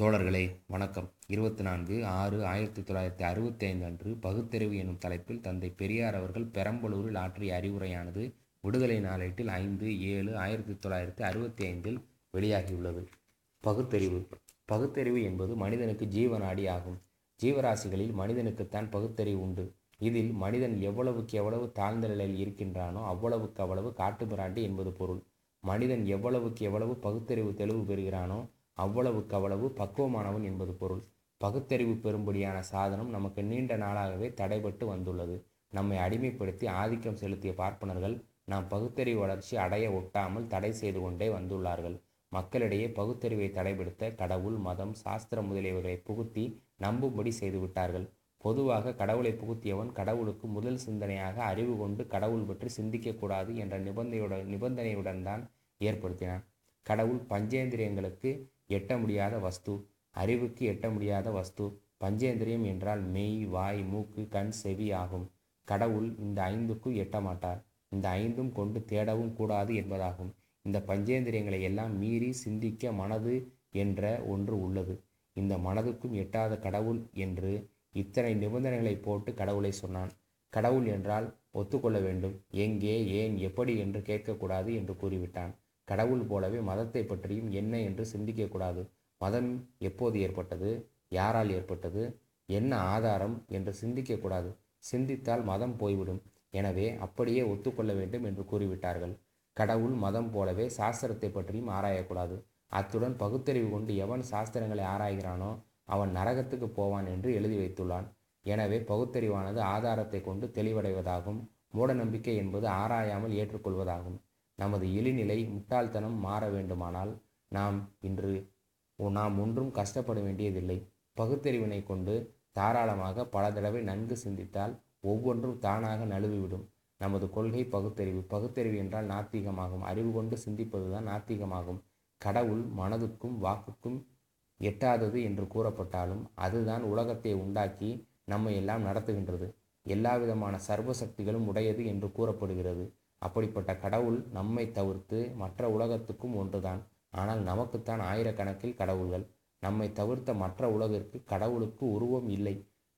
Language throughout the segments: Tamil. தோழர்களே வணக்கம். 24/6/1965 அன்று பகுத்தறிவு எனும் தலைப்பில் தந்தை பெரியார் அவர்கள் பெரம்பலூரில் ஆற்றிய அறிவுரையானது விடுதலை நாளேட்டில் 5/7/1965 வெளியாகியுள்ளது. பகுத்தறிவு என்பது மனிதனுக்கு ஜீவநாடி ஆகும். ஜீவராசிகளில் மனிதனுக்குத்தான் பகுத்தறிவு உண்டு. இதில் மனிதன் எவ்வளவுக்கு எவ்வளவு தாழ்ந்த நிலையில் இருக்கின்றானோ அவ்வளவுக்கு அவ்வளவு காட்டுமிராண்டி என்பது பொருள். மனிதன் எவ்வளவுக்கு எவ்வளவு பகுத்தறிவு தெளிவு பெறுகிறானோ அவ்வளவுக்கு அவ்வளவு பக்குவமானவன் என்பது பொருள். பகுத்தறிவு பெறும்படியான சாதனம் நமக்கு நீண்ட நாளாகவே தடைபட்டு வந்துள்ளது. நம்மை அடிமைப்படுத்தி ஆதிக்கம் செலுத்திய பார்ப்பனர்கள் நாம் பகுத்தறிவு வளர்ச்சி அடைய ஒட்டாமல் தடை செய்து கொண்டே வந்துள்ளார்கள். மக்களிடையே பகுத்தறிவை தடைபடுத்த கடவுள், மதம், சாஸ்திரம் முதலியவைகளை புகுத்தி நம்பும்படி செய்துவிட்டார்கள். பொதுவாக கடவுளை புகுத்தியவன் கடவுளுக்கு முதல் சிந்தனையாக அறிவு கொண்டு கடவுள் பற்றி சிந்திக்கக்கூடாது என்ற நிபந்தனையுடன் தான் ஏற்படுத்தினான். கடவுள் பஞ்சேந்திரியங்களுக்கு எட்ட முடியாத வஸ்து, அறிவுக்கு எட்ட முடியாத வஸ்து. பஞ்சேந்திரியம் என்றால் மெய், வாய், மூக்கு, கண், செவி ஆகும். கடவுள் இந்த 5க்கும் எட்டமாட்டார். இந்த 5ம் கொண்டு தேடவும் கூடாது என்பதாகும். இந்த பஞ்சேந்திரியங்களை எல்லாம் மீறி சிந்திக்க மனது என்ற ஒன்று உள்ளது. இந்த மனதுக்கும் எட்டாத கடவுள் என்று இத்தனை நிபந்தனைகளை போட்டு கடவுளை சொன்னான். கடவுள் என்றால் ஒத்துக்கொள்ள வேண்டும், எங்கே, ஏன், எப்படி என்று கேட்கக்கூடாது என்று கூறிவிட்டான். கடவுள் போலவே மதத்தை பற்றியும் என்ன என்று சிந்திக்கக்கூடாது. மதம் எப்போது ஏற்பட்டது, யாரால் ஏற்பட்டது, என்ன ஆதாரம் என்று சிந்திக்கக்கூடாது. சிந்தித்தால் மதம் போய்விடும். எனவே அப்படியே ஒத்துக்கொள்ள வேண்டும் என்று கூறிவிட்டார்கள். கடவுள் மதம் போலவே சாஸ்திரத்தை பற்றியும் ஆராயக்கூடாது. அத்துடன் பகுத்தறிவு கொண்டு எவன் சாஸ்திரங்களை ஆராய்கிறானோ அவன் நரகத்துக்கு போவான் என்று எழுதி வைத்துள்ளான். எனவே பகுத்தறிவானது ஆதாரத்தை கொண்டு தெளிவடைவதாகும். மூடநம்பிக்கை என்பது ஆராயாமல் ஏற்றுக்கொள்வதாகும். நமது இழிநிலை, முட்டாள்தனம் மாற வேண்டுமானால் நாம் ஒன்றும் கஷ்டப்பட வேண்டியதில்லை. பகுத்தறிவினை கொண்டு தாராளமாக பல தடவை நன்கு சிந்தித்தால் ஒவ்வொன்றும் தானாக நழுவிவிடும். நமது கொள்கை பகுத்தறிவு. பகுத்தறிவு என்றால் நாத்திகமாகும். அறிவு கொண்டு சிந்திப்பதுதான் நாத்திகமாகும். கடவுள் மனதுக்கும் வாக்குக்கும் எட்டாதது என்று கூறப்பட்டாலும் அதுதான் உலகத்தை உண்டாக்கி நம்மை எல்லாம் நடத்துகின்றது. எல்லா விதமான சர்வசக்திகளும் உடையது என்று கூறப்படுகிறது. அப்படிப்பட்ட கடவுள் நம்மை தவிர்த்து மற்ற உலகத்துக்கும் ஒன்றுதான். ஆனால் நமக்குத்தான் ஆயிரக்கணக்கில் கடவுள்கள். நம்மை தவிர்த்த மற்ற உலகிற்கு கடவுளுக்கு உருவம் இல்லை.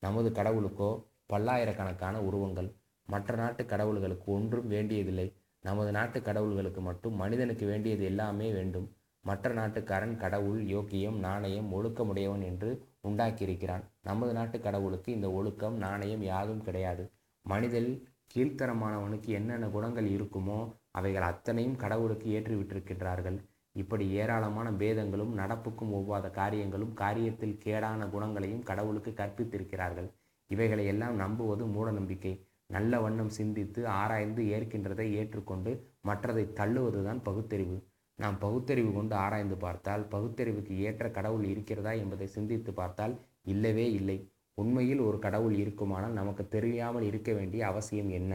நமது கடவுளுக்கோ பல்லாயிரக்கணக்கான உருவங்கள். மற்ற நாட்டு கடவுள்களுக்கு ஒன்றும் வேண்டியதில்லை. நமது நாட்டு கடவுள்களுக்கு மட்டும் மனிதனுக்கு வேண்டியது எல்லாமே வேண்டும். மற்ற நாட்டுக்காரன் கடவுள், யோக்கியம், நாணயம், ஒழுக்கமுடையவன் என்று உண்டாக்கியிருக்கிறான். நமது நாட்டு கடவுளுக்கு இந்த ஒழுக்கம், நாணயம் யாதும் கிடையாது. மனிதன் கீழ்த்தரமானவனுக்கு என்னென்ன குணங்கள் இருக்குமோ அவைகள் அத்தனையும் கடவுளுக்கு ஏற்றிவிட்டிருக்கின்றார்கள். இப்படி ஏராளமான பேதங்களும் நடப்புக்கும் ஒவ்வாத காரியங்களும் காரியத்தில் கேடான குணங்களையும் கடவுளுக்கு கற்பித்திருக்கிறார்கள். இவைகளை எல்லாம் நம்புவது மூடநம்பிக்கை. நல்ல வண்ணம் சிந்தித்து ஆராய்ந்து ஏற்கின்றதை ஏற்றுக்கொண்டு மற்றதை தள்ளுவதுதான் பகுத்தறிவு. நாம் பகுத்தறிவு கொண்டு ஆராய்ந்து பார்த்தால் பகுத்தறிவுக்கு ஏற்ற கடவுள் இருக்கிறதா என்பதை சிந்தித்து பார்த்தால் இல்லவே இல்லை. உண்மையில் ஒரு கடவுள் இருக்குமானால் நமக்கு தெரியாமல் இருக்க வேண்டிய அவசியம் என்ன?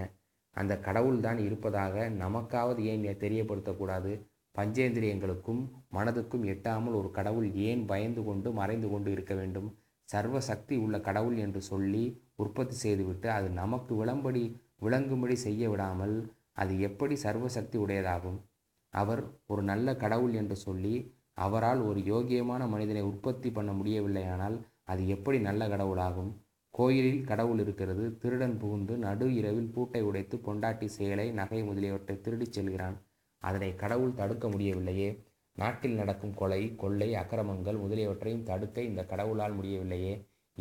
அந்த கடவுள்தான் இருப்பதாக நமக்காவது ஏன் தெரியப்படுத்தக்கூடாது? பஞ்சேந்திரியங்களுக்கும் மனதுக்கும் எட்டாமல் ஒரு கடவுள் ஏன் பயந்து கொண்டு மறைந்து கொண்டு இருக்க வேண்டும்? சர்வசக்தி உள்ள கடவுள் என்று சொல்லி உற்பத்தி செய்துவிட்டு அது நமக்கு விளங்கும்படி செய்ய விடாமல் அது எப்படி சர்வசக்தி உடையதாகும்? அவர் ஒரு நல்ல கடவுள் என்று சொல்லி அவரால் ஒரு யோகியமான மனிதனை உற்பத்தி பண்ண முடியவில்லையானால் அது எப்படி நல்ல கடவுளாகும்? கோயிலில் கடவுள் இருக்கிறது. திருடன் புகுந்து நடு இரவில் பூட்டை உடைத்து பொண்டாட்டி சேலை, நகை முதலியவற்றை திருடிச் செல்கிறான். அதனை கடவுள் தடுக்க முடியவில்லையே. நாட்டில் நடக்கும் கொலை, கொள்ளை, அக்கிரமங்கள் முதலியவற்றையும் தடுக்க இந்த கடவுளால் முடியவில்லையே.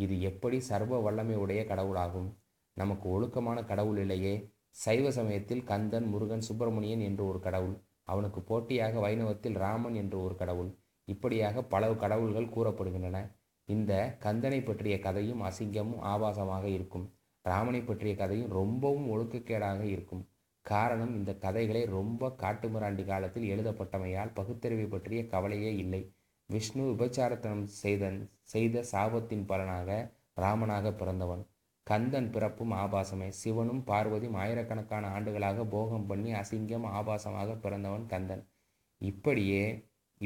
இது எப்படி சர்வ வல்லமை உடைய கடவுளாகும்? நமக்கு ஒழுக்கமான கடவுள் இல்லையே. சைவ சமயத்தில் கந்தன், முருகன், சுப்பிரமணியன் என்று ஒரு கடவுள். அவனுக்கு போட்டியாக வைணவத்தில் ராமன் என்று ஒரு கடவுள். இப்படியாக பல கடவுள்கள் கூறப்படுகின்றன. இந்த கந்தனை பற்றிய கதையும் அசிங்கமும் ஆபாசமாக இருக்கும். ராமனை பற்றிய கதையும் ரொம்பவும் ஒழுக்கக்கேடாக இருக்கும். காரணம், இந்த கதைகளை ரொம்ப காட்டுமிராண்டி காலத்தில் எழுதப்பட்டமையால் பகுத்தறிவை பற்றிய கவலையே இல்லை. விஷ்ணு விபச்சாரத்தனம் செய்த சாபத்தின் பலனாக ராமனாக பிறந்தவன். கந்தன் பிறப்பும் ஆபாசமே. சிவனும் பார்வதியும் ஆயிரக்கணக்கான ஆண்டுகளாக போகம் பண்ணி அசிங்கம் ஆபாசமாக பிறந்தவன் கந்தன்.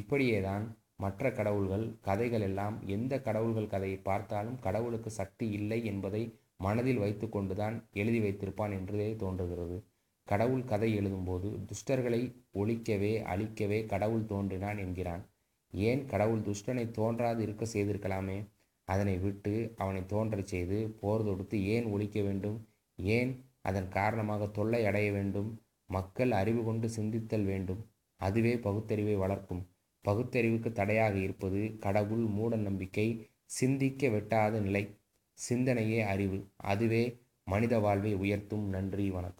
இப்படியேதான் மற்ற கடவுள்கள் கதைகள் எல்லாம். எந்த கடவுள்கள் கதையை பார்த்தாலும் கடவுளுக்கு சக்தி இல்லை என்பதை மனதில் வைத்து கொண்டுதான் எழுதி வைத்திருப்பான் என்றே தோன்றுகிறது. கடவுள் கதை எழுதும்போது துஷ்டர்களை ஒழிக்கவே அழிக்கவே கடவுள் தோன்றினான் என்கிறான். ஏன் கடவுள் துஷ்டனை தோன்றாது இருக்க செய்திருக்கலாமே? அதனை விட்டு அவனை தோன்றச் செய்து போர் தொடுத்து ஏன் ஒழிக்க வேண்டும்? ஏன் அதன் காரணமாக தொல்லை அடைய வேண்டும்? மக்கள் அறிவு கொண்டு சிந்தித்தல் வேண்டும். அதுவே பகுத்தறிவை வளர்க்கும். பகுத்தறிவுக்கு தடையாக இருப்பது கடவுள், மூட நம்பிக்கை, சிந்திக்க வெட்டாத நிலை. சிந்தனையே அறிவு. அதுவே மனித வாழ்வை உயர்த்தும். நன்றி, வணக்கம்.